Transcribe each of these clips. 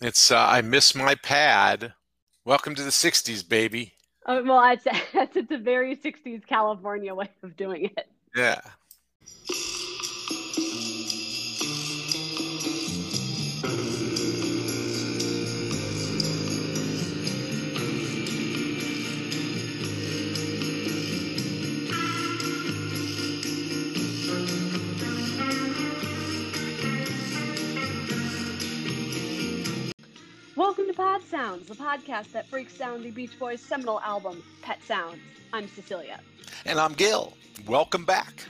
It's I Miss My Pad. Welcome to the 60s, baby. Well, it's a very 60s California way of doing it. Yeah. Welcome to Pod Sounds, the podcast that breaks down the Beach Boys' seminal album, Pet Sounds. I'm Cecilia. And I'm Gil. Welcome back.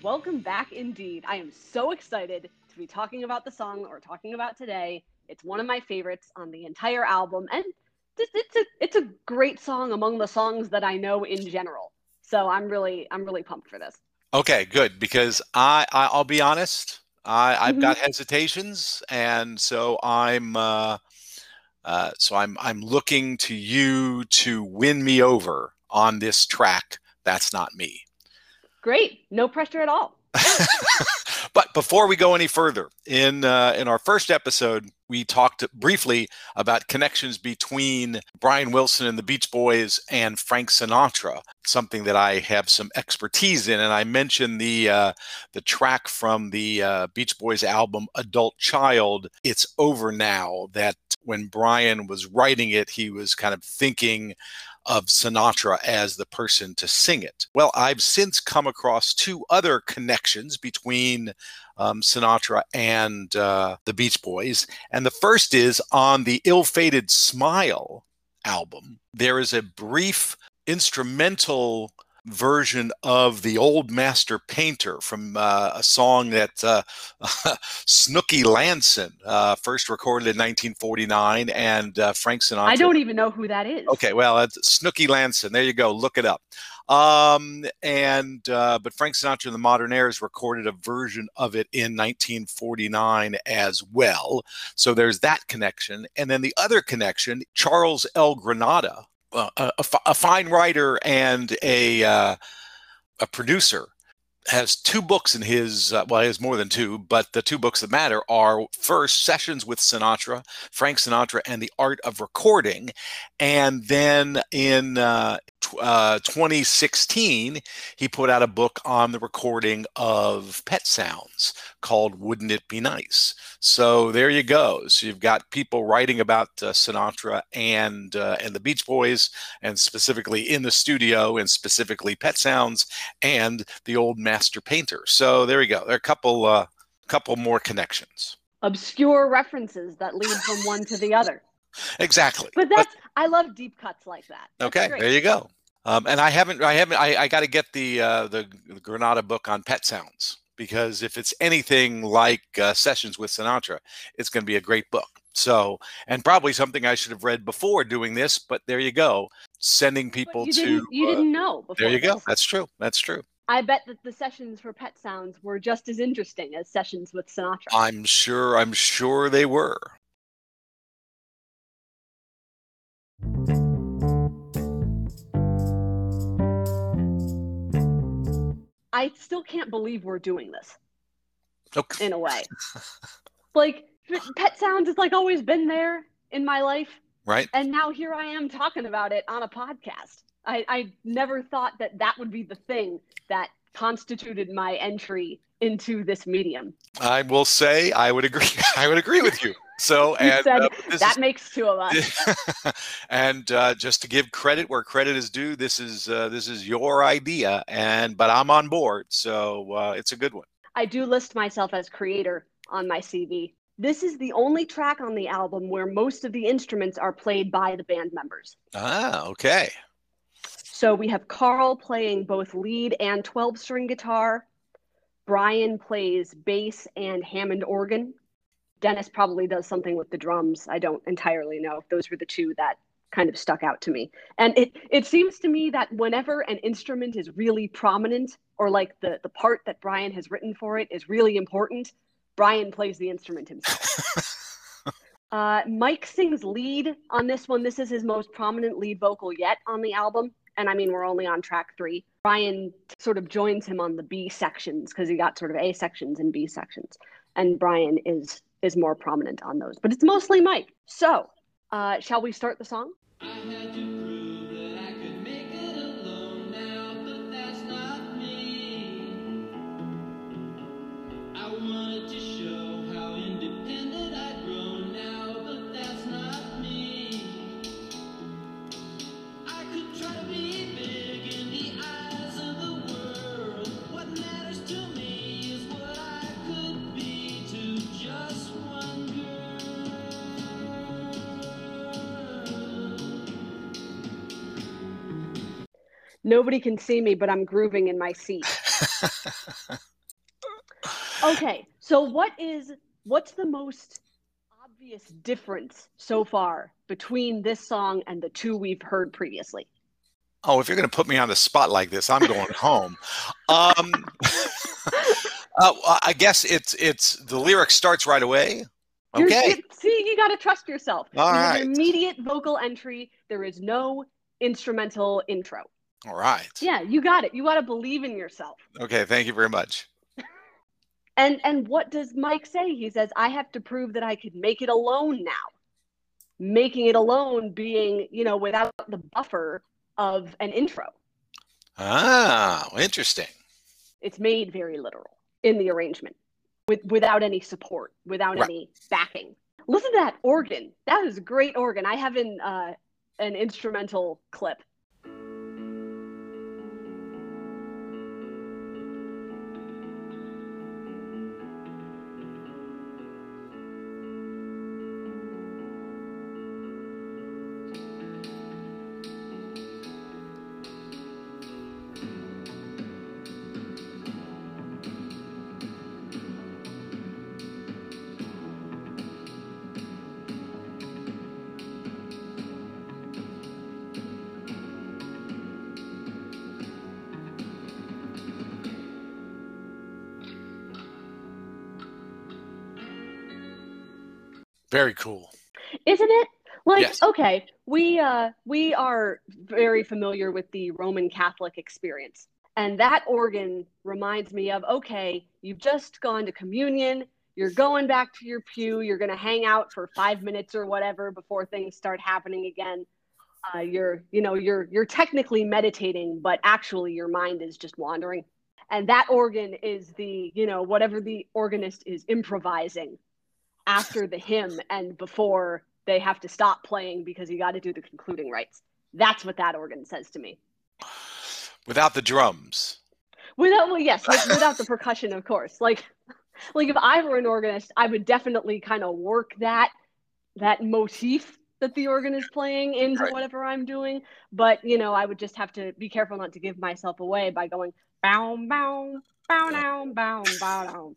Welcome back indeed. I am so excited to be talking about the song that we're talking about today. It's one of my favorites on the entire album, and it's a great song among the songs that I know in general. So I'm really pumped for this. Okay, good, because I'll be honest, I've got hesitations, and so I'm looking to you to win me over on this track. That's Not Me. Great. No pressure at all. But before we go any further, in our first episode, we talked briefly about connections between Brian Wilson and the Beach Boys and Frank Sinatra, something that I have some expertise in. And I mentioned the track from the Beach Boys album, Adult Child, It's Over Now, that when Brian was writing it, he was kind of thinking of Sinatra as the person to sing it. Well, I've since come across two other connections between Sinatra and the Beach Boys. And the first is on the ill-fated Smile album. There is a brief instrumental version of The Old Master Painter from a song that Snooky Lanson first recorded in 1949, and Frank Sinatra. I don't even know who that is. Okay, well, it's Snooky Lanson. There you go. Look it up. But Frank Sinatra and the Modern Airs recorded a version of it in 1949 as well. So there's that connection. And then the other connection, Charles L. Granata, a fine writer and a producer, has two books in his, well, he has more than two, but the two books that matter are first Sessions with Sinatra, Frank Sinatra and the Art of Recording. And then in 2016, he put out a book on the recording of Pet Sounds called Wouldn't It Be Nice? So there you go. So you've got people writing about Sinatra and the Beach Boys, and specifically in the studio, and specifically Pet Sounds and the Old Master Painter. So there you go. There are a couple more connections. Obscure references that lead from one to the other. Exactly. But I love deep cuts like that. That's okay, great. There you go. And I got to get the Granata book on Pet Sounds, because if it's anything like Sessions with Sinatra, it's going to be a great book. So, and probably something I should have read before doing this, but there you go. Sending people you didn't know before. There you go. That's true. I bet that the sessions for Pet Sounds were just as interesting as Sessions with Sinatra. I'm sure they were. I still can't believe we're doing this. Okay. In a way. Like, Pet Sounds has like always been there in my life. Right. And now here I am talking about it on a podcast. I never thought that would be the thing that constituted my entry into this medium. I will say I would agree with you. So and said, that makes two of us. And just to give credit where credit is due, this is your idea, but I'm on board, so it's a good one. I do list myself as creator on my CV. This is the only track on the album where most of the instruments are played by the band members. Ah, okay. So we have Carl playing both lead and 12-string guitar. Brian plays bass and Hammond organ. Dennis probably does something with the drums. I don't entirely know. Those were the two that kind of stuck out to me. And it seems to me that whenever an instrument is really prominent, or like the part that Brian has written for it is really important, Brian plays the instrument himself. Mike sings lead on this one. This is his most prominent lead vocal yet on the album. And I mean, we're only on track 3. Brian sort of joins him on the B sections, because he got sort of A sections and B sections. And Brian is is more prominent on those, but it's mostly Mike. So shall we start the song? I had to prove that I could make it alone now, but that's not me. I wanted to show how independent I'd grown now, but that's not me. I could try to be big in the eyes of the world. What matters to me is what I could be to just one girl. Nobody can see me, but I'm grooving in my seat. Okay, so what's the most obvious difference so far between this song and the two we've heard previously? Oh, if you're going to put me on the spot like this, I'm going home. I guess it's the lyric starts right away. Okay. See, you got to trust yourself. All right. An immediate vocal entry. There is no instrumental intro. All right. Yeah, you got it. You got to believe in yourself. Okay, thank you very much. And what does Mike say? He says, I have to prove that I could make it alone now. Making it alone being, you know, without the buffer of an intro. Ah, interesting. It's made very literal in the arrangement, without any support, without any backing. Listen to that organ. That is a great organ. I have an instrumental clip. Very cool. Isn't it? Like, yes. Okay, we are very familiar with the Roman Catholic experience. And that organ reminds me of, okay, you've just gone to communion. You're going back to your pew. You're going to hang out for 5 minutes or whatever before things start happening again. You're technically meditating, but actually your mind is just wandering. And that organ is the, you know, whatever the organist is improvising after the hymn and before they have to stop playing because you got to do the concluding rites. That's what that organ says to me. Without the drums. Without the percussion, of course. Like if I were an organist, I would definitely kind of work that motif that the organ is playing into whatever I'm doing. But, you know, I would just have to be careful not to give myself away by going, bow, bow, bow, bow, bow, bow.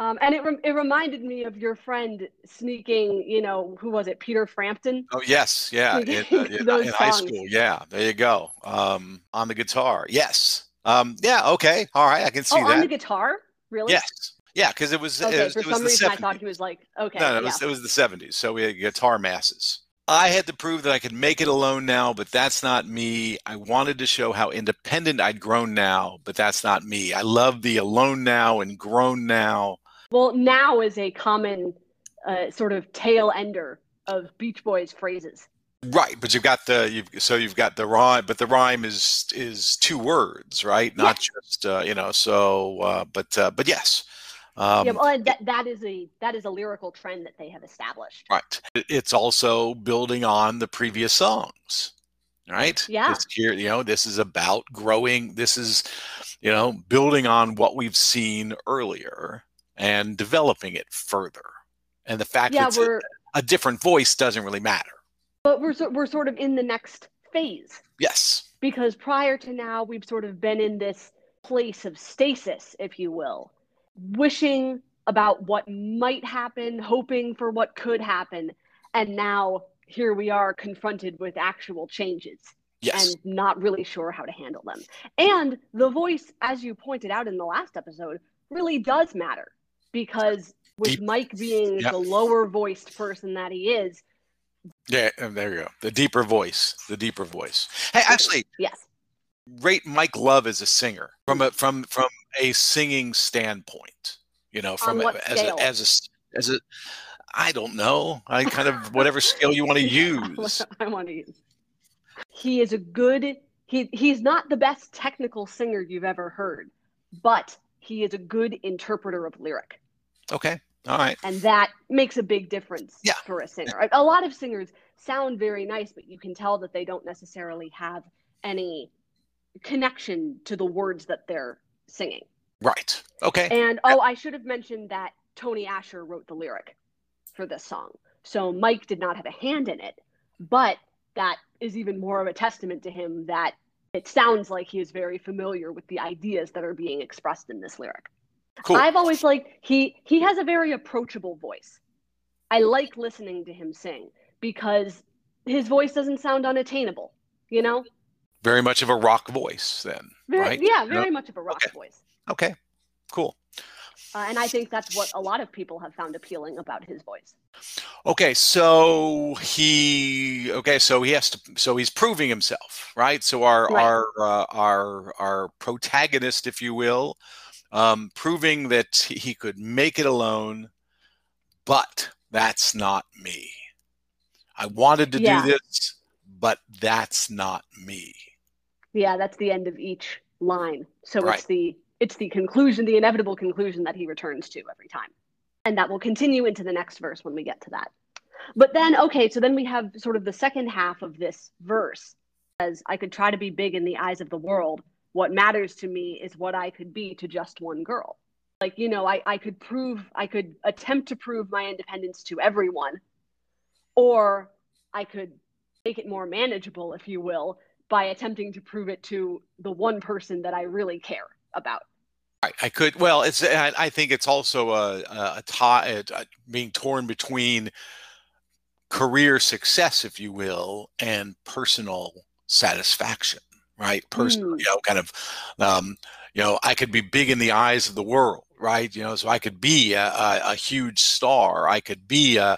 And it reminded me of your friend sneaking, you know, who was it? Peter Frampton? Oh, yes. Yeah. In high school. Yeah. There you go. On the guitar. Yes. Yeah. Okay. All right. I can see that. On the guitar? Really? Yes. Yeah. Because it was. Okay. For some reason, I thought he was like, okay. No, it was the 70s. So we had guitar masses. I had to prove that I could make it alone now, but that's not me. I wanted to show how independent I'd grown now, but that's not me. I love the alone now and grown now. Well, now is a common sort of tail ender of Beach Boys phrases. Right, but you've got the rhyme, but the rhyme is two words, right? Not just you know. So, but yes. That is a lyrical trend that they have established. Right. It's also building on the previous songs, right? Yeah. This is about growing. This is, you know, building on what we've seen earlier and developing it further. And the fact that it's a different voice doesn't really matter. But we're sort of in the next phase. Yes. Because prior to now, we've sort of been in this place of stasis, if you will. Wishing about what might happen, hoping for what could happen. And now here we are confronted with actual changes and not really sure how to handle them. And the voice, as you pointed out in the last episode, really does matter because with Mike being the lower voiced person that he is. Yeah, there you go. The deeper voice. Hey, actually. Yes. Rate Mike Love as a singer from a singing standpoint, you know, from as a I don't know. I kind of whatever scale you want to use. I want to use. He is a good. He's not the best technical singer you've ever heard, but he is a good interpreter of lyric. Okay. All right. And that makes a big difference for a singer. Yeah. A lot of singers sound very nice, but you can tell that they don't necessarily have any connection to the words that they're singing. Right. Okay. And I should have mentioned that Tony Asher wrote the lyric for this song. So Mike did not have a hand in it, but that is even more of a testament to him that it sounds like he is very familiar with the ideas that are being expressed in this lyric. Cool. I've always liked, he has a very approachable voice. I like listening to him sing because his voice doesn't sound unattainable, you know? Very much of a rock voice then, right? Yeah, very much of a rock voice. Okay, cool. And I think that's what a lot of people have found appealing about his voice. Okay, so he's proving himself, right? So our protagonist, if you will, proving that he could make it alone, but that's not me. I wanted to do this, but that's not me. Yeah, that's the end of each line. So it's the conclusion, the inevitable conclusion that he returns to every time. And that will continue into the next verse when we get to that. But then, okay, so then we have sort of the second half of this verse. As I could try to be big in the eyes of the world, what matters to me is what I could be to just one girl. Like, you know, I could attempt to prove my independence to everyone, or I could make it more manageable, if you will, by attempting to prove it to the one person that I really care about. I think it's also a being torn between career success, if you will, and personal satisfaction, right? I could be big in the eyes of the world, right? You know, so I could be a huge star. I could be I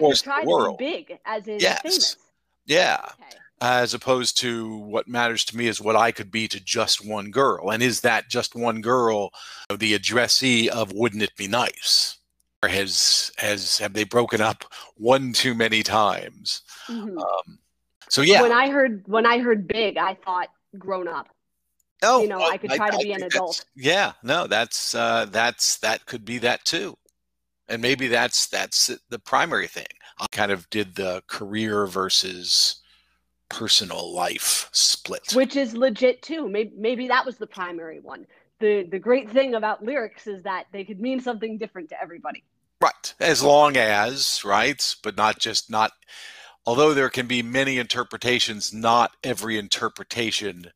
could try to be big, as in famous. Yeah. Okay. As opposed to what matters to me is what I could be to just one girl. And is that just one girl, you know, the addressee of Wouldn't It Be Nice? Or have they broken up one too many times? Mm-hmm. When I heard big, I thought grown up. Oh, you know, I could try to be an adult. Yeah, no, that could be that too. And maybe that's the primary thing. I kind of did the career versus personal life split, which is legit too. Maybe that was the primary one. The great thing about lyrics is that they could mean something different to everybody, right? As long as but not although there can be many interpretations, not every interpretation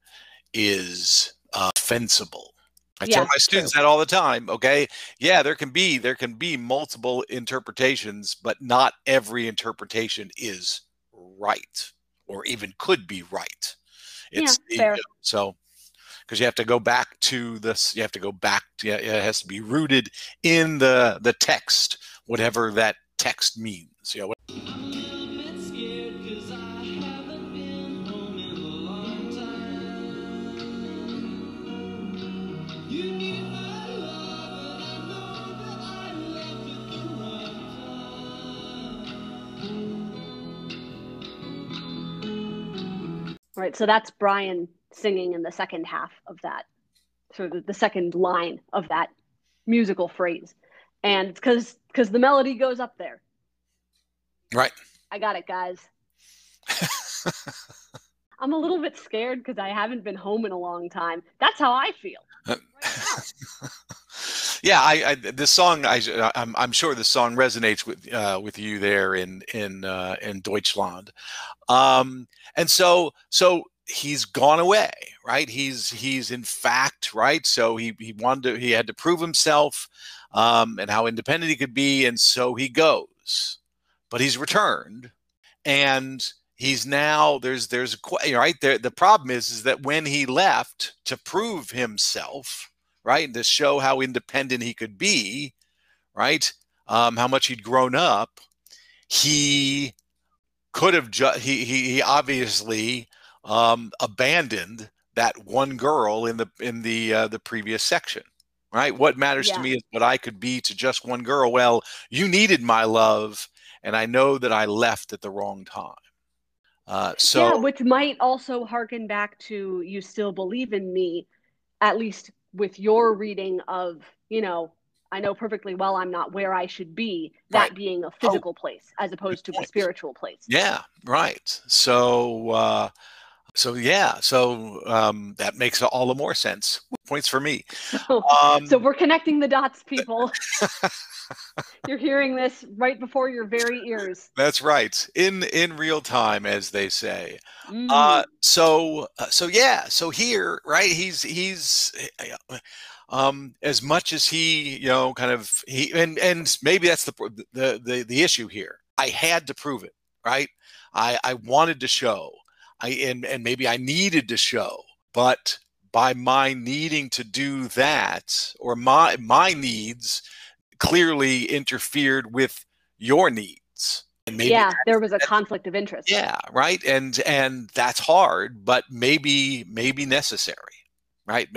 is defensible. I tell my students that all the time. Okay, yeah, there can be multiple interpretations, but not every interpretation is right. Or even could be right. It's fair. So, because you have to go back to this, it has to be rooted in the text, whatever that text means. You know, right, so that's Brian singing in the second half of that, sort of the second line of that musical phrase. And it's because the melody goes up there. Right. I got it, guys. I'm a little bit scared because I haven't been home in a long time. That's how I feel. Right. Yeah, I'm sure this song resonates with you there in Deutschland, and so he's gone away, right? He's in fact, right? So he had to prove himself, and how independent he could be, and so he goes, but he's returned, and he's now there's the problem is that when he left to prove himself, right, and to show how independent he could be, right, how much he'd grown up, he obviously abandoned that one girl in the previous section, right? What matters to me is what I could be to just one girl. Well, you needed my love, and I know that I left at the wrong time. Which might also harken back to you still believe in me, at least with your reading of, you know, I know perfectly well I'm not where I should be, that being a physical place as opposed to a spiritual place. Yeah, right. So that makes all the more sense. Points for me. So we're connecting the dots, people. You're hearing this right before your very ears. That's right. In real time, as they say. Mm. So here, right, he's as much as he, you know, kind of, and maybe that's the issue here. I had to prove it, right? I wanted to show. And maybe I needed to show, but by my needing to do that, or my needs clearly interfered with your needs. And maybe there was a conflict of interest. Yeah, right. And that's hard, but maybe necessary, right?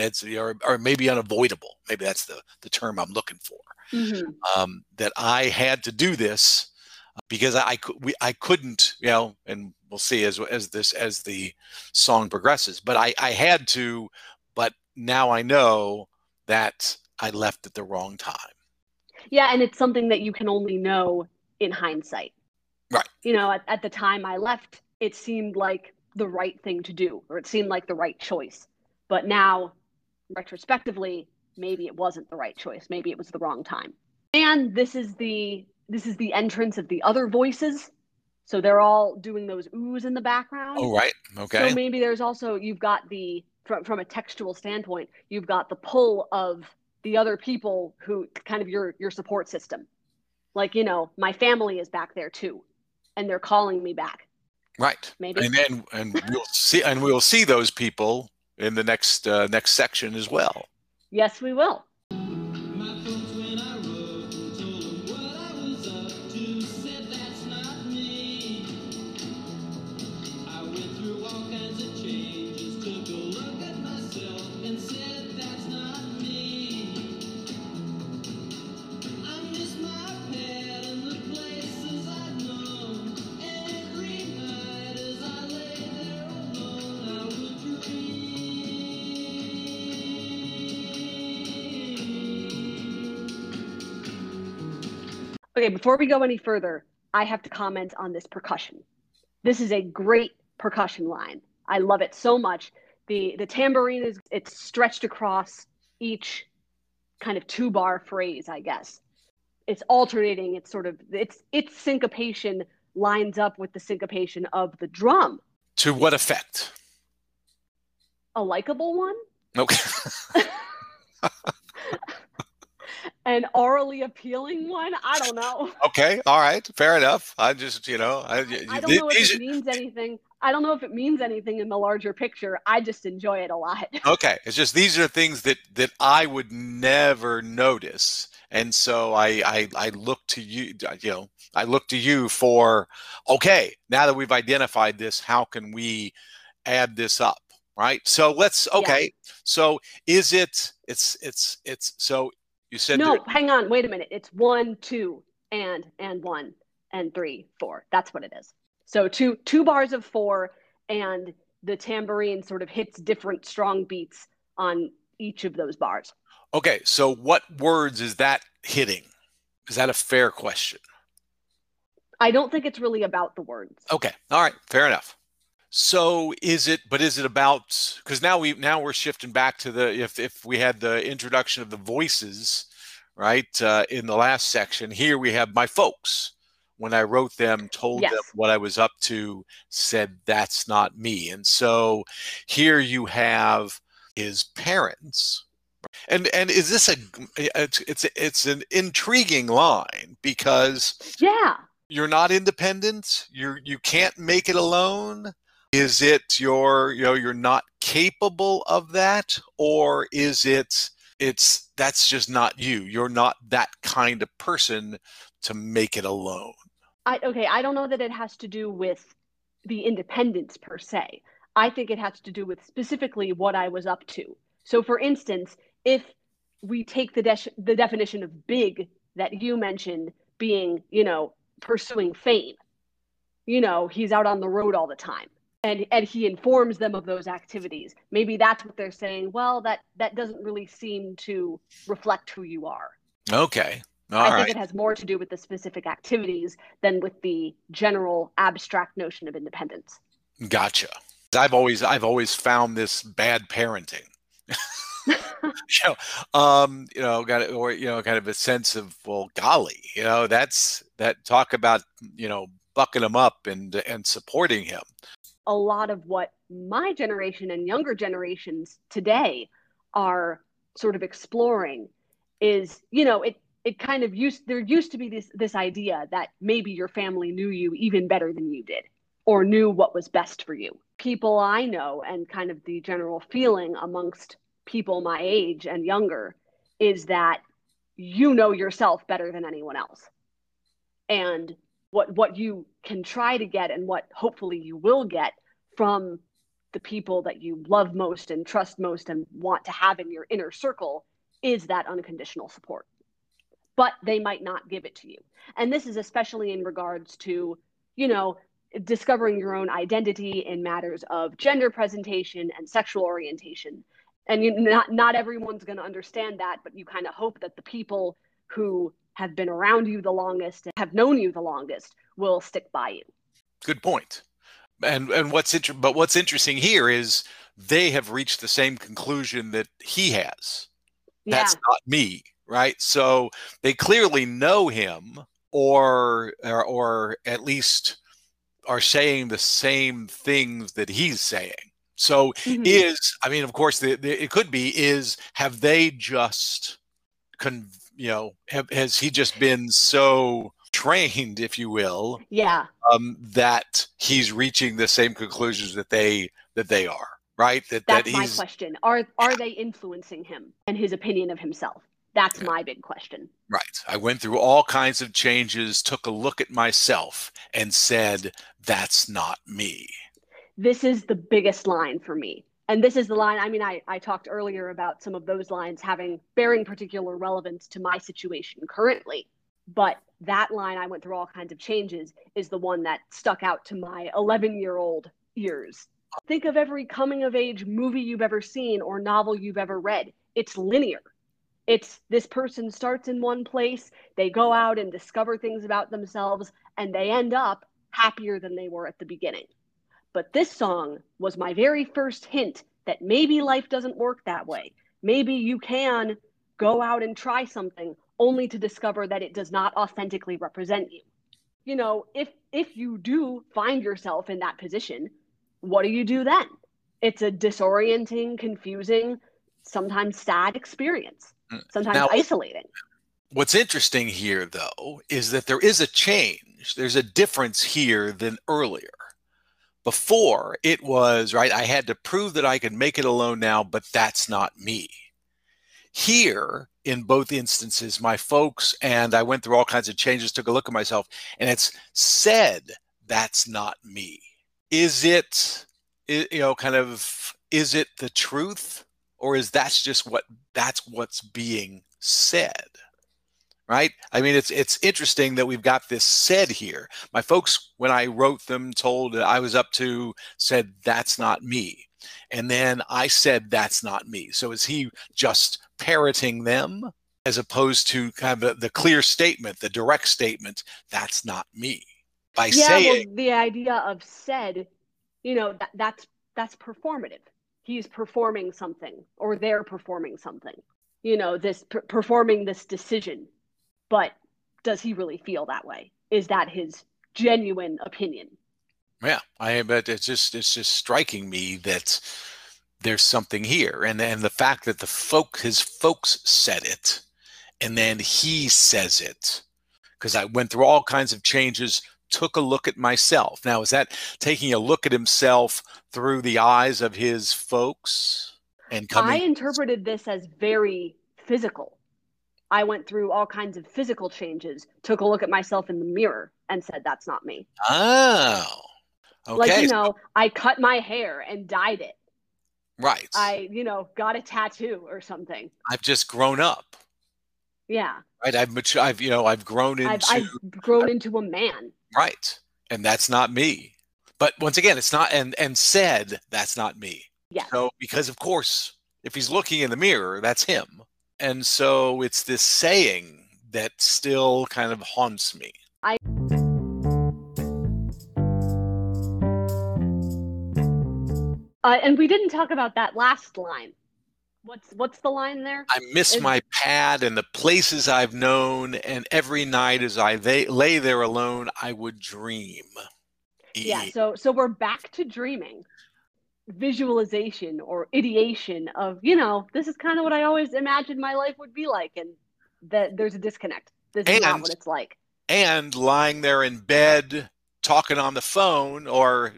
Or maybe unavoidable. Maybe that's the term I'm looking for. Mm-hmm. That I had to do this because I couldn't, you know, and we'll see as the song progresses. But I had to, but now I know that I left at the wrong time. Yeah, and it's something that you can only know in hindsight. Right. You know, at the time I left, it seemed like the right thing to do, or it seemed like the right choice. But now, retrospectively, maybe it wasn't the right choice. Maybe it was the wrong time. And this is the entrance of the other voices. So they're all doing those oohs in the background. Oh, right. Okay. So maybe there's also, you've got from a textual standpoint, you've got the pull of the other people who kind of your support system. Like, you know, my family is back there too, and they're calling me back. Right. Maybe. And we'll see those people in the next section as well. Yes, we will. Okay, before we go any further, I have to comment on this percussion. This is a great percussion line. I love it so much. The tambourine it's stretched across each kind of two-bar phrase, I guess. It's alternating. It's sort of its syncopation lines up with the syncopation of the drum. To what effect? A likable one. Okay. An orally appealing one? I don't know. Okay. All right. Fair enough. I just, you know. I don't know if it means anything. I don't know if it means anything in the larger picture. I just enjoy it a lot. Okay. It's just these are things that I would never notice. And so I look to you, you know, for, okay, now that we've identified this, how can we add this up? Right? So So is it, it's so. You said no, hang on, wait a minute. It's 1, 2, and 1, and 3, 4. That's what it is. So two bars of 4, and the tambourine sort of hits different strong beats on each of those bars. Okay, so what words is that hitting? Is that a fair question? I don't think it's really about the words. Okay, all right, fair enough. So is it about, because now we're shifting back to the, if we had the introduction of the voices, right, in the last section, here we have my folks. When I wrote them, told them what I was up to, said, that's not me. And so here you have his parents. And is this it's an intriguing line because you're not independent. You can't make it alone. Is it you're not capable of that, or is it's that's just not you? You're not that kind of person to make it alone. I don't know that it has to do with the independence per se. I think it has to do with specifically what I was up to. So for instance, if we take the definition of big that you mentioned being, you know, pursuing fame. You know, he's out on the road all the time, and he informs them of those activities. Maybe that's what they're saying. Well, that doesn't really seem to reflect who you are. Okay. I think it has more to do with the specific activities than with the general abstract notion of independence. Gotcha. I've always found this bad parenting. Kind of a sense of, well, golly, you know, that's that talk about, you know, bucking him up and supporting him. A lot of what my generation and younger generations today are sort of exploring is, you know, there used to be this idea that maybe your family knew you even better than you did, or knew what was best for you. People I know, and kind of the general feeling amongst people my age and younger, is that you know yourself better than anyone else. And what you can try to get, and what hopefully you will get from the people that you love most and trust most and want to have in your inner circle, is that unconditional support. But they might not give it to you. And this is especially in regards to, you know, discovering your own identity in matters of gender presentation and sexual orientation. And not everyone's going to understand that, but you kind of hope that the people who have been around you the longest and have known you the longest will stick by you. Good point. And what's interesting here is they have reached the same conclusion that he has. Yeah. That's not me, right? So they clearly know him, or at least are saying the same things that he's saying. So mm-hmm. It could be, is, have they just, has he just been so trained, if you will, that he's reaching the same conclusions that they are, right? That's my question. Are they influencing him and his opinion of himself? That's my big question. Right. I went through all kinds of changes, took a look at myself and said, that's not me. This is the biggest line for me. And this is the line, I talked earlier about some of those lines having bearing particular relevance to my situation currently. But that line, I went through all kinds of changes, is the one that stuck out to my 11-year-old ears. Think of every coming of age movie you've ever seen or novel you've ever read. It's linear. It's this person starts in one place, they go out and discover things about themselves, and they end up happier than they were at the beginning. But this song was my very first hint that maybe life doesn't work that way. Maybe you can go out and try something only to discover that it does not authentically represent you. You know, if you do find yourself in that position, what do you do then? It's a disorienting, confusing, sometimes sad experience, sometimes isolating. What's interesting here, though, is that there is a change. There's a difference here than earlier. Before, it was, right, I had to prove that I could make it alone now, but that's not me. Here, in both instances, my folks and I went through all kinds of changes, took a look at myself, and it's said, that's not me. Is it the truth? Or is that just that's what's being said, right? I mean, it's interesting that we've got this said here. My folks, when I wrote them, told that I was up to, said, that's not me. And then I said, that's not me. So is he just parroting them as opposed to kind of the clear statement, the direct statement, that's not me? By saying, well, the idea of said, you know, that's performative. He's performing something, or they're performing something, you know, this performing this decision. But does he really feel that way? Is that his genuine opinion? Yeah, but it's just striking me that there's something here, and the fact that his folks said it, and then he says it, because I went through all kinds of changes, took a look at myself. Now, is that taking a look at himself through the eyes of his folks? And I interpreted this as very physical. I went through all kinds of physical changes, took a look at myself in the mirror and said, that's not me. Oh, okay. Like, you know, I cut my hair and dyed it. Right. I, you know, got a tattoo or something. I've just grown up. Yeah. Right. I've matured. I've grown into a man. Right. And that's not me. But once again, it's not, and said, that's not me. Yeah. So, because of course, if he's looking in the mirror, that's him. And so it's this saying that still kind of haunts me. And we didn't talk about that last line. What's the line there? I miss my pad and the places I've known, and every night as I lay there alone, I would dream. Yeah, so we're back to dreaming, visualization or ideation of, you know, this is kind of what I always imagined my life would be like, and that there's a disconnect. This is not what it's like. And lying there in bed, talking on the phone, or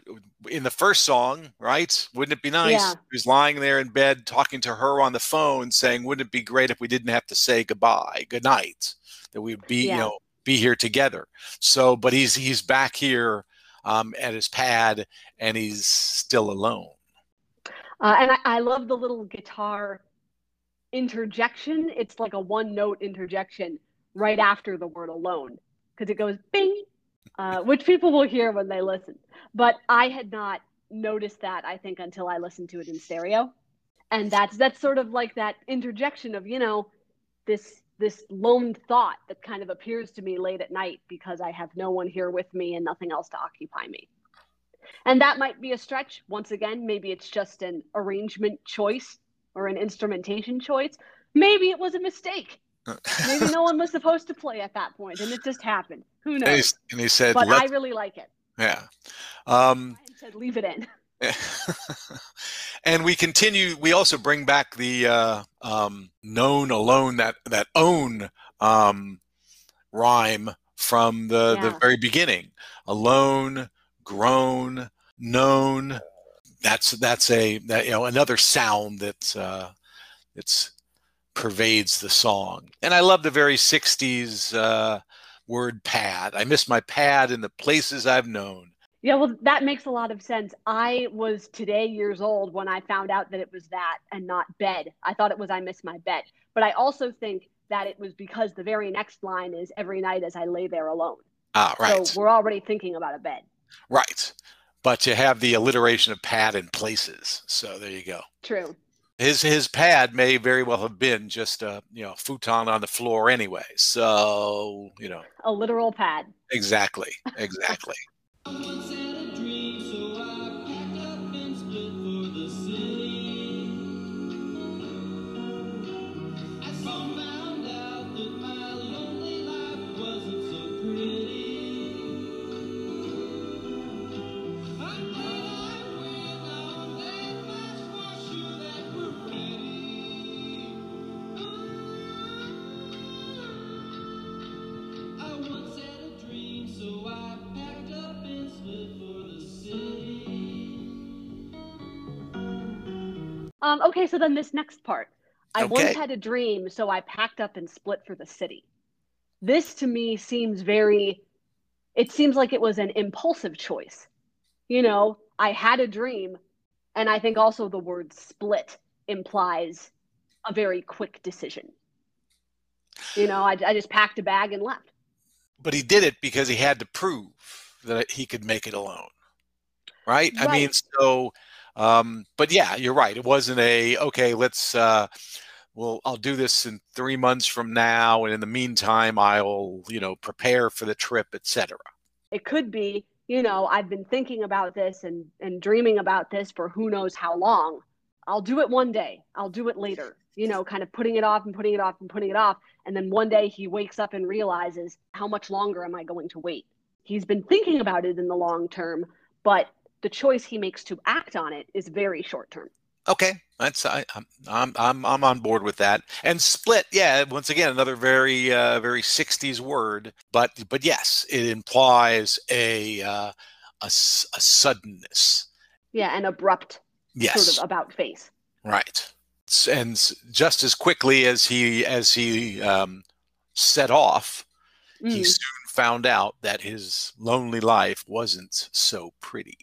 in the first song, right? Wouldn't it be nice? Yeah. He was lying there in bed talking to her on the phone saying, wouldn't it be great if we didn't have to say goodbye, good night, that we'd be, yeah, you know, be here together. So, but he's back here at his pad and he's still alone. And I love the little guitar interjection. It's like a one note interjection right after the word alone, because it goes bing. Which people will hear when they listen. But I had not noticed that, I think, until I listened to it in stereo. And that's sort of like that interjection of, you know, this lone thought that kind of appears to me late at night because I have no one here with me and nothing else to occupy me. And that might be a stretch. Once again, maybe it's just an arrangement choice or an instrumentation choice. Maybe it was a mistake. Maybe no one was supposed to play at that point, and it just happened. Who knows? And he said, but I really like it. Yeah. Brian said, leave it in. Yeah. And we continue. We also bring back the known alone, that own rhyme from the very beginning. Alone, grown, known. That's you know, another sound that it's pervades the song. And I love the very 60s word pad. I miss my pad and the places I've known. Yeah, well, that makes a lot of sense. I was today years old when I found out that it was that and not bed. I thought it was I miss my bed. But I also think that it was because the very next line is every night as I lay there alone. Ah, right. So we're already thinking about a bed. Right. But you have the alliteration of pad and places. So there you go. True. His pad may very well have been just a, you know, futon on the floor anyway. So, you know, a literal pad. Exactly. Okay, so then this next part. I once had a dream, so I packed up and split for the city. This to me seems it seems like it was an impulsive choice. You know, I had a dream, and I think also the word split implies a very quick decision. You know, I just packed a bag and left. But he did it because he had to prove that he could make it alone. Right? I mean, so... but yeah, you're right. It wasn't I'll do this in 3 months from now. And in the meantime, I'll, you know, prepare for the trip, etc. It could be, you know, I've been thinking about this and dreaming about this for who knows how long. I'll do it one day. I'll do it later, you know, kind of putting it off and putting it off and putting it off. And then one day he wakes up and realizes, how much longer am I going to wait? He's been thinking about it in the long term, but the choice he makes to act on it is very short term. Okay, I'm on board with that. And split, yeah, once again, another very very 60s word, but yes, it implies a suddenness. Yeah, an abrupt sort of about face. Right, and just as quickly as he set off, he soon found out that his lonely life wasn't so pretty.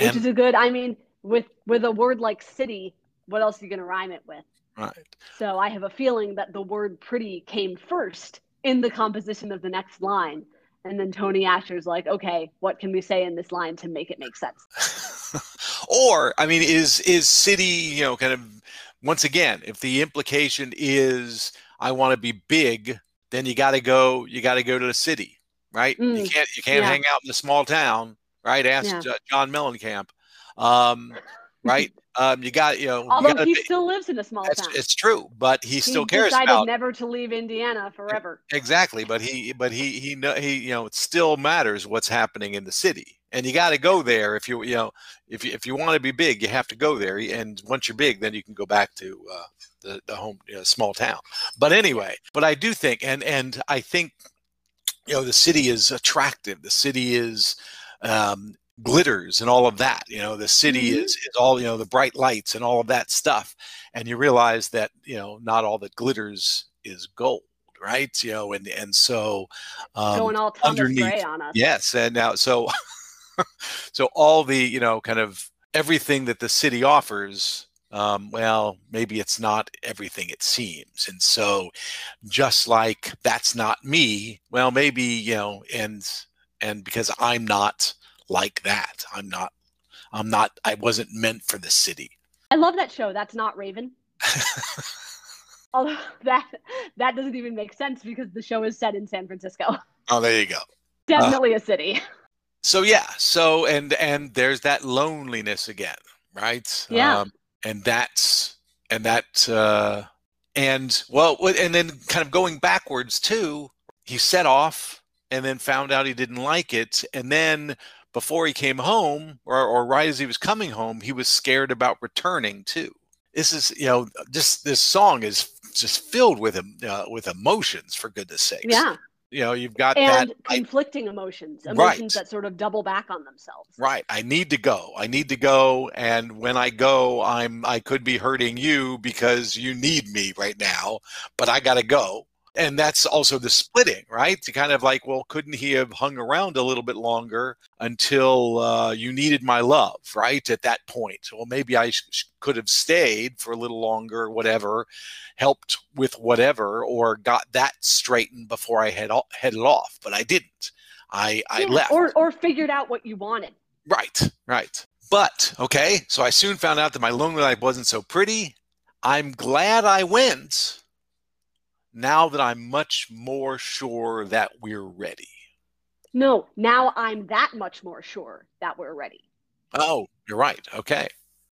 Which is a good, I mean, with a word like city, what else are you going to rhyme it with? Right. So I have a feeling that the word pretty came first in the composition of the next line. And then Tony Asher's like, okay, what can we say in this line to make it make sense? Or, I mean, is city, you know, kind of, once again, if the implication is I want to be big, then you got to go to the city, right? You can't hang out in a small town, right? Ask John Mellencamp. Right. Although he still lives in a small town. It's true, but he still cares about. He decided never to leave Indiana forever. Exactly, but it still matters what's happening in the city, and you got to go there if you want to be big, you have to go there, and once you're big, then you can go back to the home small town. But anyway, but I do think, and I think, the city is attractive. The city is. Glitters and all of that, the city is all, the bright lights and all of that stuff. And you realize that, not all that glitters is gold, right? And so going all Thomas Gray on us. Yes. And now, so all the, kind of everything that the city offers, well, maybe it's not everything it seems. And so just like that's not me, well, maybe, and because I'm not like that. I wasn't meant for the city. I love that show. That's Not Raven. Although that doesn't even make sense because the show is set in San Francisco. Oh, there you go. Definitely a city. So yeah. So, and there's that loneliness again, right? Yeah. And then kind of going backwards too, he set off and then found out he didn't like it. And then before he came home, or right as he was coming home, he was scared about returning too. This is, this song is just filled with emotions, for goodness sakes. Yeah. You've got conflicting emotions that sort of double back on themselves. Right. I need to go. And when I go, I could be hurting you because you need me right now, but I got to go. And that's also the splitting, right? To kind of like, well, couldn't he have hung around a little bit longer until you needed my love, right? At that point, well, maybe I could have stayed for a little longer, whatever, helped with whatever, or got that straightened before I headed off. But I didn't. I left. Or figured out what you wanted. Right. But, okay, so I soon found out that my lonely life wasn't so pretty. I'm glad I went. Now that I'm much more sure that we're ready. No, now I'm that much more sure that we're ready. Oh, you're right. Okay.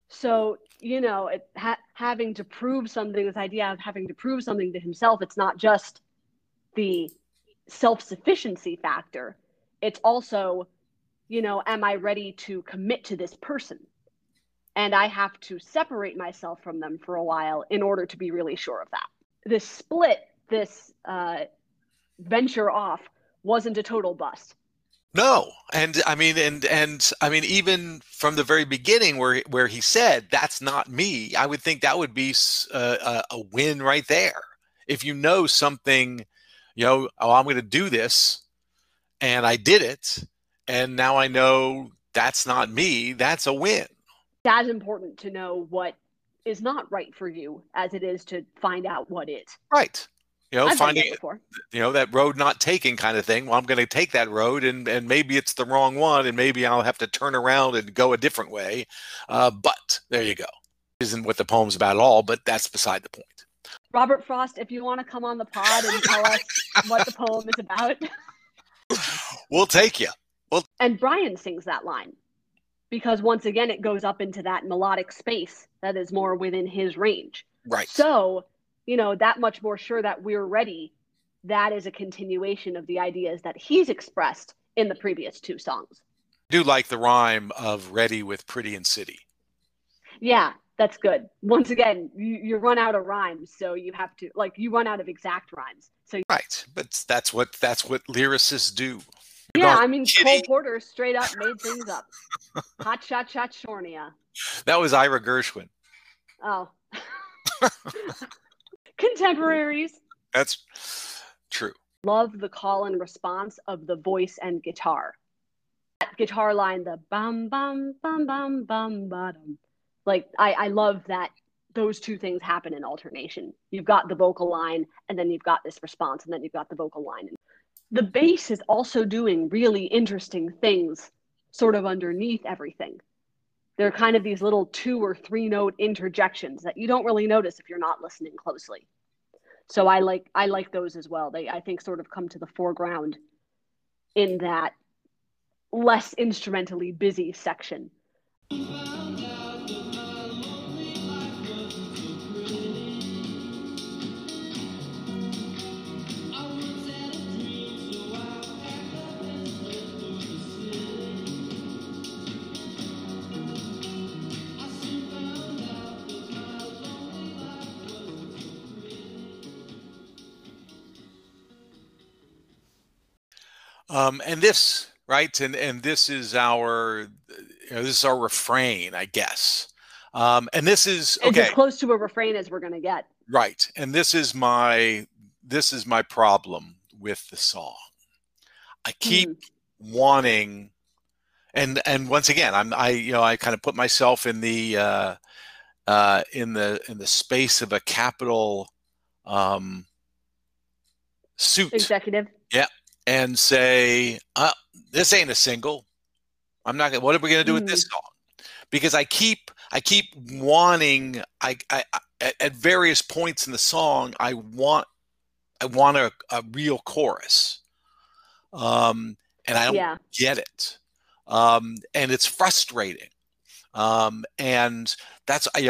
So, having to prove something, this idea of having to prove something to himself, it's not just the self-sufficiency factor. It's also, am I ready to commit to this person? And I have to separate myself from them for a while in order to be really sure of that. This split, this venture off, wasn't a total bust. No, and I mean, even from the very beginning, where he said that's not me, I would think that would be a win right there. If you know something, I'm going to do this, and I did it, and now I know that's not me. That's a win. That's important to know what is not right for you as it is to find out what is right. Finding that road not taken kind of thing. Well, I'm going to take that road and maybe it's the wrong one and maybe I'll have to turn around and go a different way. But there you go. Isn't what the poem's about at all, but that's beside the point. Robert Frost, if you want to come on the pod and tell us what the poem is about, we'll take you. And Brian sings that line. Because once again, it goes up into that melodic space that is more within his range. Right. So, that much more sure that we're ready, that is a continuation of the ideas that he's expressed in the previous two songs. I do like the rhyme of ready with pretty and city. Yeah, that's good. Once again, you run out of rhymes, so you have to, you run out of exact rhymes. So right, but that's what lyricists do. Yeah, Cole Porter straight up made things up. Hot shot Shornia. That was Ira Gershwin. Oh. Contemporaries. That's true. Love the call and response of the voice and guitar. That guitar line, the bum bum bum bum bum bottom. I love that. those two things happen in alternation. You've got the vocal line, and then you've got this response, and then you've got the vocal line. The bass is also doing really interesting things sort of underneath everything. They're kind of these little 2 or 3 note interjections that you don't really notice if you're not listening closely. So I like those as well. They, I think, sort of come to the foreground in that less instrumentally busy section. And this, right? And this is our, you know, this is our refrain, I guess. And this is, okay. It's as close to a refrain as we're going to get. Right. And this is my problem with the song. I keep wanting, and once again, I kind of put myself in the space of a capital, suit executive. Yeah. And say, this ain't a single. I'm not gonna. What are we gonna do with this song? Because I keep wanting. I at various points in the song, I want a real chorus, and I don't get it, and it's frustrating, and that's I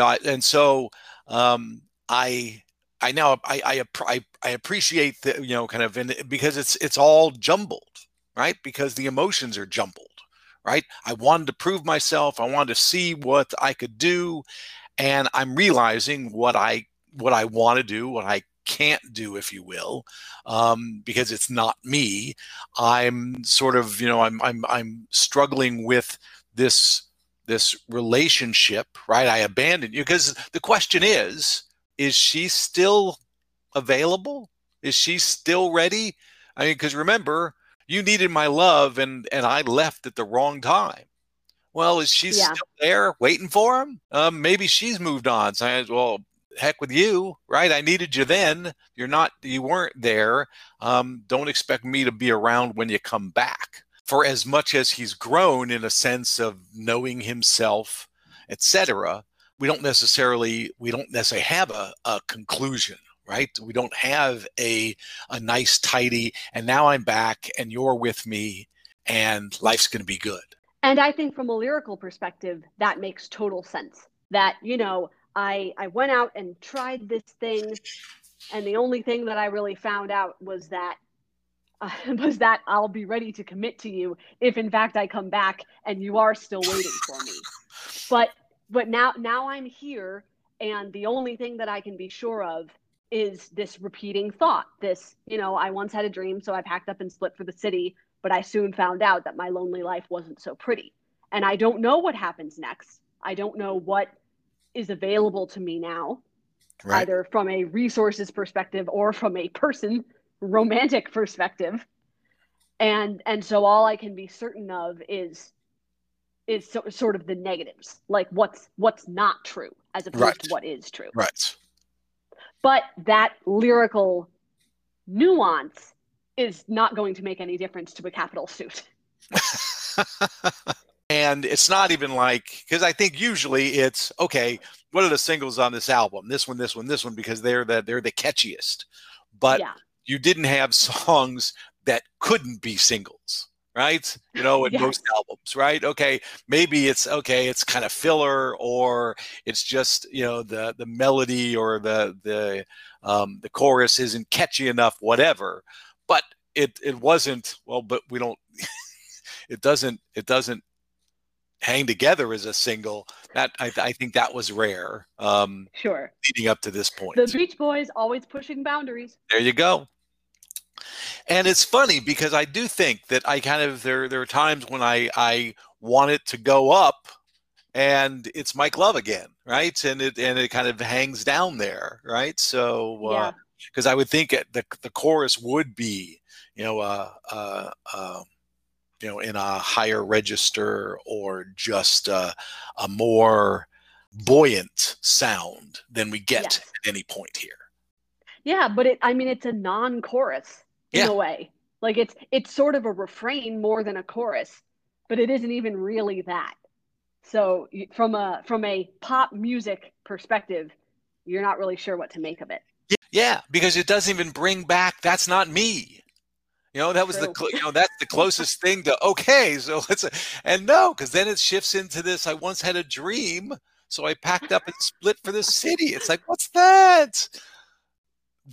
appreciate that, you know, kind of, and because it's all jumbled, right? Because the emotions are jumbled, right? I wanted to prove myself. I wanted to see what I could do, and I'm realizing what I want to do, what I can't do, if you will, because it's not me. I'm sort of, you know, I'm struggling with this relationship, right? I abandoned you, because the question is she still available? Is she still ready? I mean, because remember, you needed my love and I left at the wrong time. Well, is she still there waiting for him? Maybe she's moved on. So well, heck with you, right? I needed you then. You weren't there. Don't expect me to be around when you come back. For as much as he's grown in a sense of knowing himself, etc., we don't necessarily have a conclusion, right? We don't have a nice, tidy, and now I'm back and you're with me and life's going to be good. And I think from a lyrical perspective, that makes total sense. That, you know, I went out and tried this thing, and the only thing that I really found out was that I'll be ready to commit to you if in fact I come back and you are still waiting for me. But now I'm here, and the only thing that I can be sure of is this repeating thought. This, you know, I once had a dream, so I packed up and split for the city, but I soon found out that my lonely life wasn't so pretty. And I don't know what happens next. I don't know what is available to me now, right, either from a resources perspective or from a person, romantic perspective. And so all I can be certain of is sort of the negatives, like what's not true as opposed to what is true. Right. But that lyrical nuance is not going to make any difference to a capital suit. And it's not even like, because I think usually it's, okay, what are the singles on this album? This one, because they're the catchiest. But you didn't have songs that couldn't be singles. Right. You know, in most albums. Right. Okay. Maybe it's kind of filler, or it's just, you know, the melody or the chorus isn't catchy enough, whatever, but it wasn't, well, but we don't, it doesn't hang together as a single. That I think that was rare. Sure. Leading up to this point. The Beach Boys always pushing boundaries. There you go. And it's funny because I do think that I kind of, there are times when I want it to go up and it's Mike Love again, right? And it kind of hangs down there, right? So, because I would think the chorus would be, you know, in a higher register, or just a more buoyant sound than we get at any point here. Yeah, but it's a non-chorus in a way. Like it's sort of a refrain more than a chorus, but it isn't even really that. So from a pop music perspective, you're not really sure what to make of it. Yeah, because it doesn't even bring back "That's Not Me." You know, that was that's the closest thing to okay. So because then it shifts into this. I once had a dream, so I packed up and split for the city. It's like, what's that?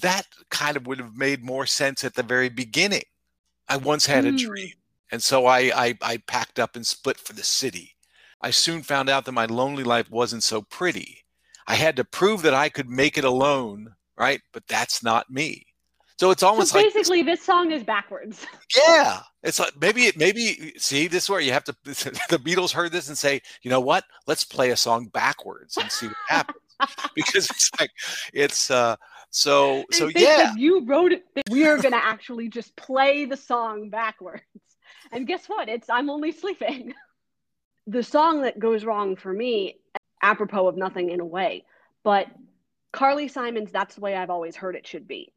That kind of would have made more sense at the very beginning. I once had a dream, and so I packed up and split for the city. I soon found out that my lonely life wasn't so pretty. I had to prove that I could make it alone, right? But that's not me. So it's almost basically this song is backwards. Yeah. It's like maybe see, this is where you have to, the Beatles heard this and say, you know what? Let's play a song backwards and see what happens. Because it's like you wrote it, we are gonna actually just play the song backwards. And guess what? It's I'm Only Sleeping. The song that goes wrong for me, apropos of nothing in a way, but Carly Simon's That's the Way I've Always Heard It Should Be.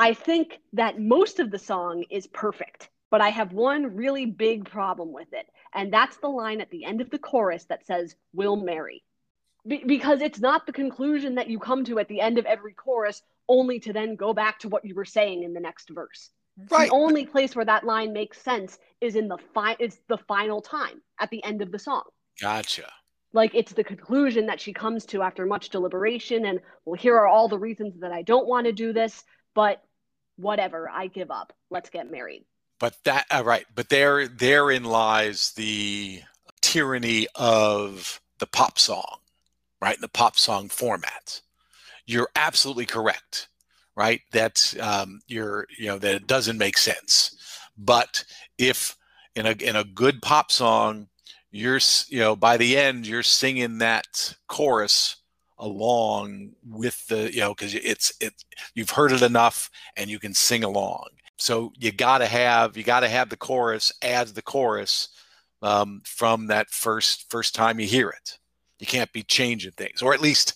I think that most of the song is perfect, but I have one really big problem with it. And that's the line at the end of the chorus that says, "We'll marry." Because it's not the conclusion that you come to at the end of every chorus, only to then go back to what you were saying in the next verse. Right. The only place where that line makes sense is in the final time at the end of the song. Gotcha. Like it's the conclusion that she comes to after much deliberation and, well, here are all the reasons that I don't want to do this, but whatever, I give up. Let's get married. But that, right. But therein lies the tyranny of the pop song, right? The pop song format. You're absolutely correct, right? That that it doesn't make sense. But if in a good pop song, you're by the end, you're singing that chorus along with the, because you've heard it enough and you can sing along. So you got to have the chorus as the chorus from that first time you hear it. You can't be changing things, or at least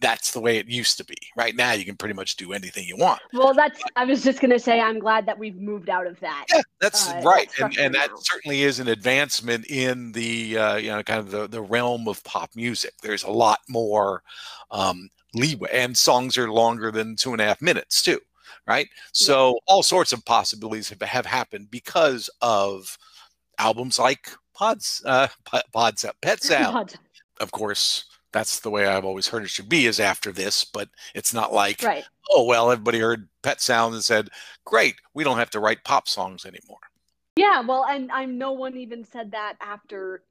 that's the way it used to be. Right now, you can pretty much do anything you want. Well, I was just going to say, I'm glad that we've moved out of that. Yeah, that's right. And that certainly is an advancement in the, kind of the realm of pop music. There's a lot more leeway, and songs are longer than 2.5 minutes too, right? So all sorts of possibilities have happened because of albums like Pet Sounds. Of course, That's the Way I've Always Heard It Should Be is after this, but it's not like, right. Oh, well, everybody heard Pet Sounds and said, great, we don't have to write pop songs anymore. Yeah, well, and no one even said that after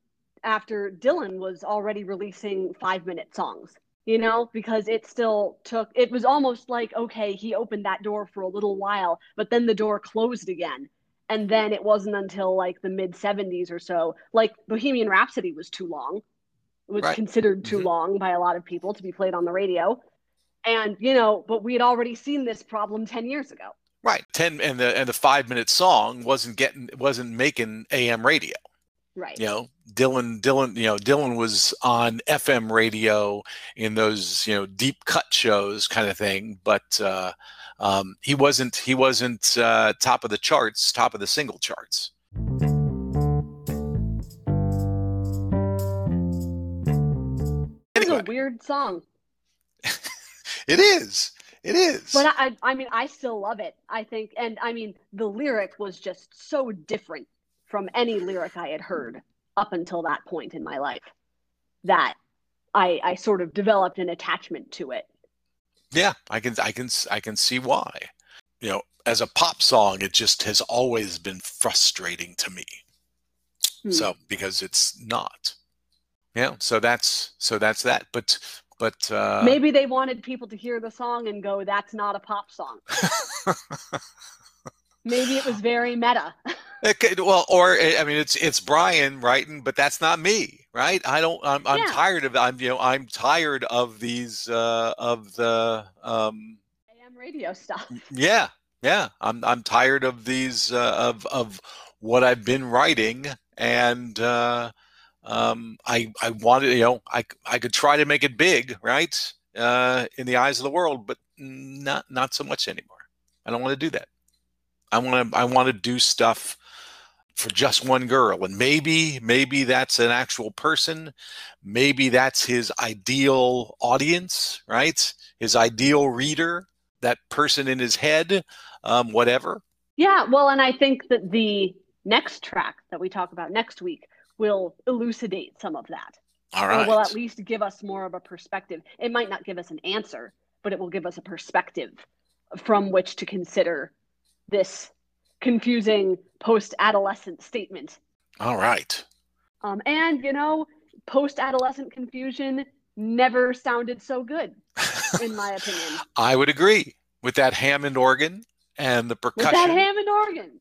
Dylan was already releasing 5-minute songs, because it still took, it was almost like, okay, he opened that door for a little while, but then the door closed again. And then it wasn't until like the mid 70s or so, like Bohemian Rhapsody was too long. Was right. Considered too long by a lot of people to be played on the radio. And, but we had already seen this problem 10 years ago. Right. 10 and the 5-minute song wasn't making AM radio. Right. Dylan was on FM radio in those, deep cut shows kind of thing, but he wasn't top of the charts, top of the single charts. A weird song. It is. But I still love it, I think. And the lyric was just so different from any lyric I had heard up until that point in my life that I sort of developed an attachment to it. Yeah, I can see why. As a pop song, it just has always been frustrating to me. So because it's not. Yeah, so that's that. But maybe they wanted people to hear the song and go, "That's not a pop song." Maybe it was very meta. Okay, well, or it's Brian writing, but that's not me, right? I'm tired of these of the AM radio stuff. Yeah, yeah. I'm tired of these of what I've been writing and. I wanted, you know, I could try to make it big, right? In the eyes of the world, but not so much anymore. I don't want to do that. I want to do stuff for just one girl, and maybe that's an actual person, maybe that's his ideal audience, right? His ideal reader, that person in his head, whatever. Yeah, well, and I think that the next track that we talk about next week will elucidate some of that. All right. It will at least give us more of a perspective. It might not give us an answer, but it will give us a perspective from which to consider this confusing post-adolescent statement. All right. And, you know, post-adolescent confusion never sounded so good, in my opinion. I would agree with that Hammond organ and the percussion. With that Hammond organ.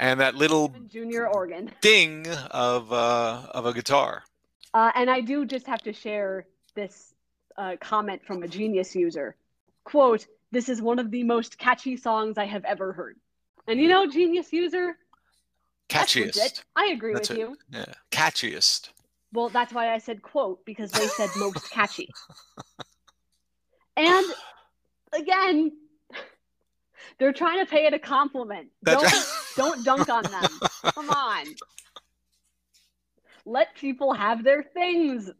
And that little junior organ ding of a guitar. And I do just have to share this comment from a Genius user. Quote, "This is one of the most catchy songs I have ever heard." And you know, Genius user, catchiest. I agree with you. Yeah, catchiest. Well, that's why I said quote, because they said most catchy. And again, they're trying to pay it a compliment. Don't dunk on them. Come on. Let people have their things.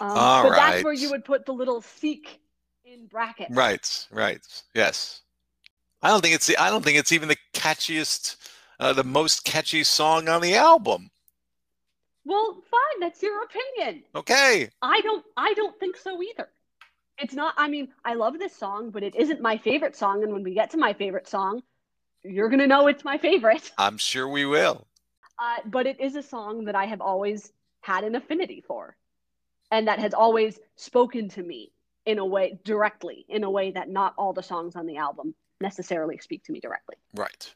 All right. That's where you would put the little seek in brackets. Right. Yes. I don't think it's even the catchiest, the most catchy song on the album. Well, fine. That's your opinion. Okay. I don't think so either. It's not. I mean, I love this song, but it isn't my favorite song. And when we get to my favorite song, you're gonna know it's my favorite. I'm sure we will. But it is a song that I have always had an affinity for, and that has always spoken to me in a way, directly, in a way that not all the songs on the album necessarily speak to me directly. Right.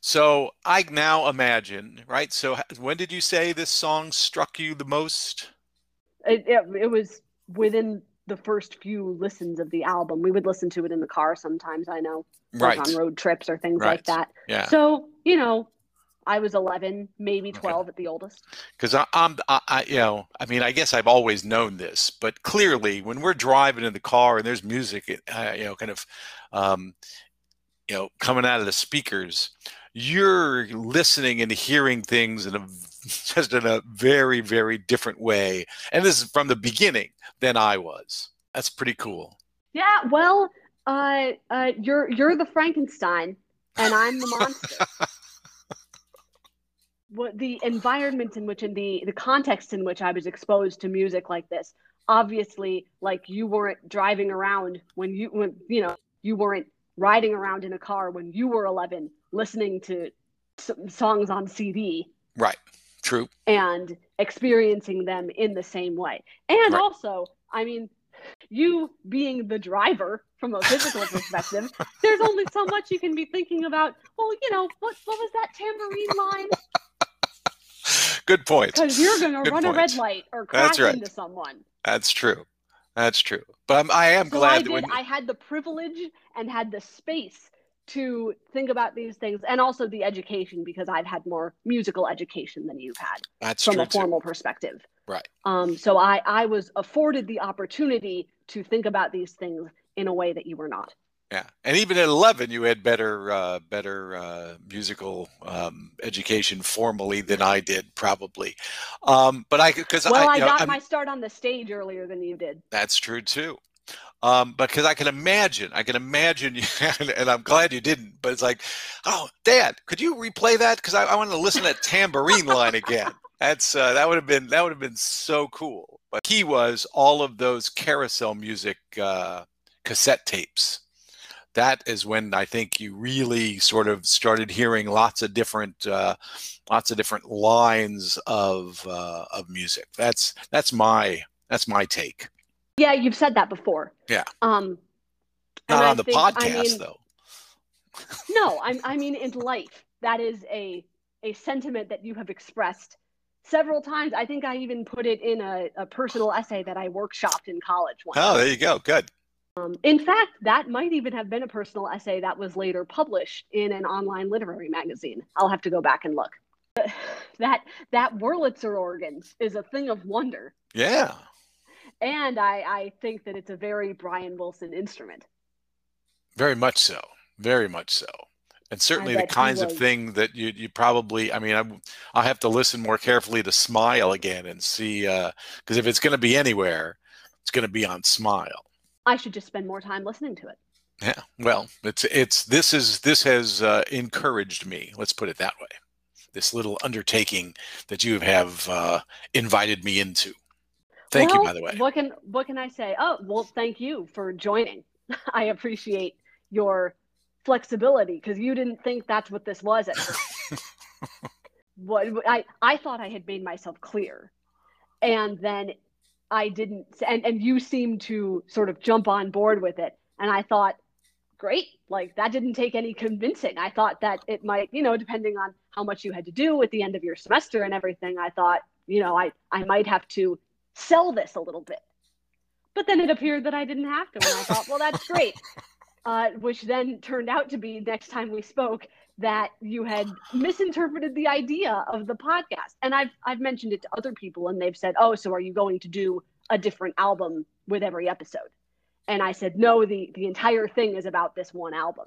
So I now imagine, right? So when did you say this song struck you the most? It was within the first few listens of the album. We would listen to it in the car sometimes, I know, right, like on road trips or things like that. Yeah. So, you know, I was 11, maybe 12 at the oldest. Because I guess I've always known this, but clearly when we're driving in the car and there's music, coming out of the speakers, you're listening and hearing things in a very, very different way. And this is from the beginning than I was. That's pretty cool. Yeah. Well, you're the Frankenstein and I'm the monster. What the environment in which, and the context in which I was exposed to music like this, obviously, like you weren't driving around you weren't riding around in a car when you were 11, listening to songs on CD. Right. True. And experiencing them in the same way. And also, I mean, you being the driver from a physical perspective, there's only so much you can be thinking about. Well, you know, what was that tambourine line? Good point. Because you're going to run a red light or crash into someone. That's true. But I am so glad that I had the privilege and had the space to think about these things, and also the education, because I've had more musical education than you've had. That's true, from a formal perspective. Right. So I was afforded the opportunity to think about these things in a way that you were not. Yeah, and even at 11, you had better musical education formally than I did, probably. But I got my start on the stage earlier than you did. That's true too. But because I can imagine, and I'm glad you didn't. But it's like, oh, Dad, could you replay that? Because I want to listen to that tambourine line again. That's that would have been so cool. But he was all of those carousel music cassette tapes. That is when I think you really sort of started hearing lots of different lines of music. That's my take. Yeah, you've said that before. Yeah. Not on the podcast, though. No, I mean in life, that is a sentiment that you have expressed several times. I think I even put it in a personal essay that I workshopped in college once. Oh, there you go. Good. In fact, that might even have been a personal essay that was later published in an online literary magazine. I'll have to go back and look. that Wurlitzer organs is a thing of wonder. Yeah. And I think that it's a very Brian Wilson instrument. Very much so. Very much so. And certainly the kinds of thing that you probably, I mean, I'll have to listen more carefully to Smile again and see, because if it's going to be anywhere, it's going to be on Smile. I should just spend more time listening to it. Yeah. Well, this has encouraged me. Let's put it that way. This little undertaking that you have invited me into. Thank you, by the way. What can I say? Oh, well, thank you for joining. I appreciate your flexibility, because you didn't think that's what this was at first. I thought I had made myself clear, and then I didn't, and you seemed to sort of jump on board with it, and I thought, great, like that didn't take any convincing. I thought that it might, depending on how much you had to do at the end of your semester and everything, I thought, I might have to sell this a little bit, but then it appeared that I didn't have to, and I thought, well, that's great. Which then turned out to be, next time we spoke, that you had misinterpreted the idea of the podcast. And I've mentioned it to other people, and they've said, oh, so are you going to do a different album with every episode? And I said, no, the entire thing is about this one album.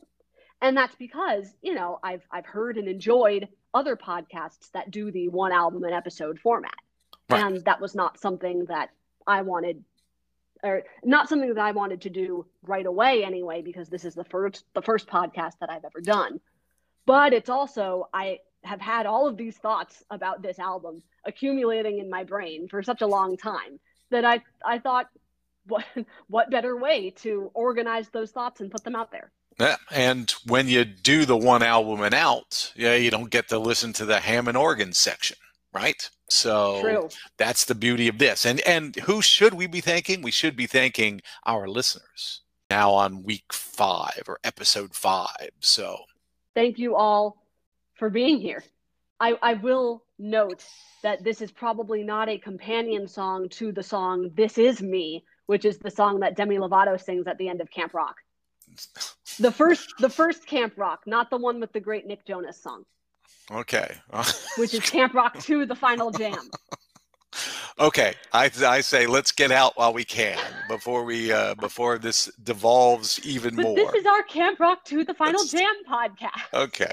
And that's because, I've heard and enjoyed other podcasts that do the one album and episode format. Right. And that was not something that I wanted, or not something that I wanted to do right away anyway, because this is the first podcast that I've ever done. But it's also, I have had all of these thoughts about this album accumulating in my brain for such a long time that I thought, what better way to organize those thoughts and put them out there? Yeah, and when you do the one album and out, you don't get to listen to the Hammond organ section, right? So true. That's the beauty of this. And who should we be thanking? We should be thanking our listeners now on week 5 or episode 5. So thank you all for being here. I will note that this is probably not a companion song to the song This Is Me, which is the song that Demi Lovato sings at the end of Camp Rock. The first Camp Rock, not the one with the great Nick Jonas song. Okay. Which is Camp Rock 2, The Final Jam. Okay. I say let's get out while we can before this devolves even more. This is our Camp Rock 2, The Final Jam podcast. Okay.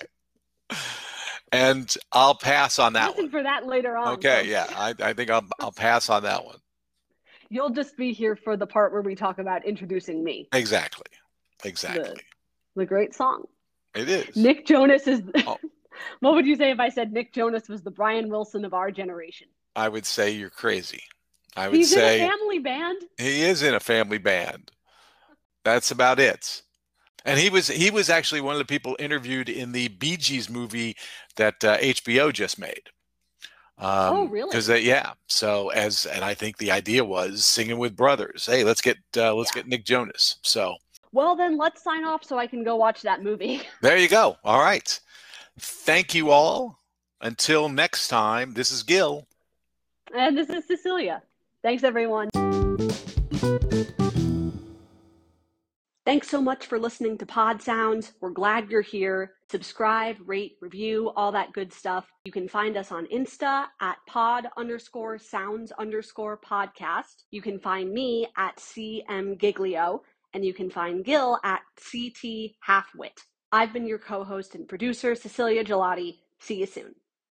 And I'll pass on that. Listen for that later on. Okay, so. Yeah. I think I'll pass on that one. You'll just be here for the part where we talk about introducing me. Exactly. The great song. It is. Nick Jonas is... Oh. What would you say if I said Nick Jonas was the Brian Wilson of our generation? I would say you're crazy. He's in a family band. He is in a family band. That's about it. And he was actually one of the people interviewed in the Bee Gees movie that HBO just made. Oh, really? Because I think the idea was Singing with Brothers. Hey, let's get Nick Jonas. So. Well, then let's sign off so I can go watch that movie. There you go. All right. Thank you all. Until next time, this is Gil. And this is Cecilia. Thanks, everyone. Thanks so much for listening to Pod Sounds. We're glad you're here. Subscribe, rate, review, all that good stuff. You can find us on Insta at pod_sounds_podcast. You can find me at CMGiglio, and you can find Gil at CT Halfwit. I've been your co-host and producer, Cecilia Gelati. See you soon.